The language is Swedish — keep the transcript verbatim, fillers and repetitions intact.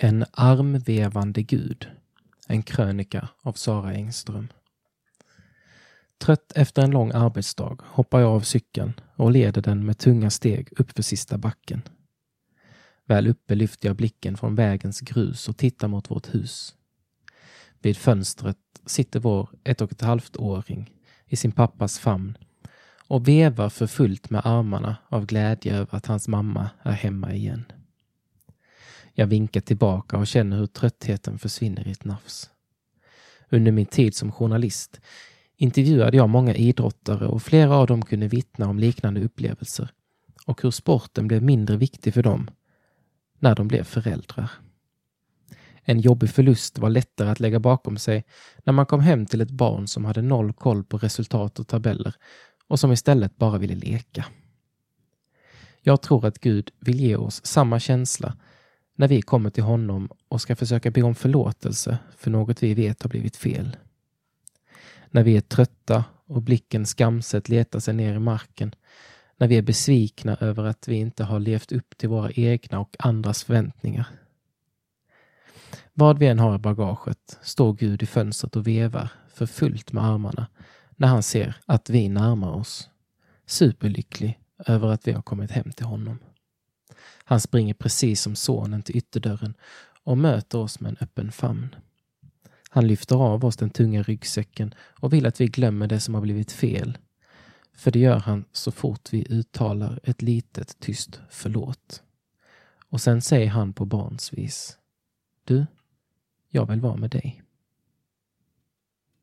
En armvevande gud. En krönika av Sara Engström. Trött efter en lång arbetsdag hoppar jag av cykeln och leder den med tunga steg upp för sista backen. Väl uppe lyfter jag blicken från vägens grus och tittar mot vårt hus. Vid fönstret sitter vår ett och ett halvt åring i sin pappas famn och vevar för fullt med armarna av glädje över att hans mamma är hemma igen. Jag vinkar tillbaka och känner hur tröttheten försvinner i ett nafs. Under min tid som journalist intervjuade jag många idrottare och flera av dem kunde vittna om liknande upplevelser och hur sporten blev mindre viktig för dem när de blev föräldrar. En jobbig förlust var lättare att lägga bakom sig när man kom hem till ett barn som hade noll koll på resultat och tabeller och som istället bara ville leka. Jag tror att Gud vill ge oss samma känsla när vi kommer till honom och ska försöka be om förlåtelse för något vi vet har blivit fel. När vi är trötta och blicken skamset letar sig ner i marken. När vi är besvikna över att vi inte har levt upp till våra egna och andras förväntningar. Vad vi än har i bagaget står Gud i fönstret och vevar för fullt med armarna när han ser att vi närmar oss. Superlycklig över att vi har kommit hem till honom. Han springer precis som sonen till ytterdörren och möter oss med en öppen famn. Han lyfter av oss den tunga ryggsäcken och vill att vi glömmer det som har blivit fel. För det gör han så fort vi uttalar ett litet tyst förlåt. Och sen säger han på barnsvis: Du, jag vill vara med dig.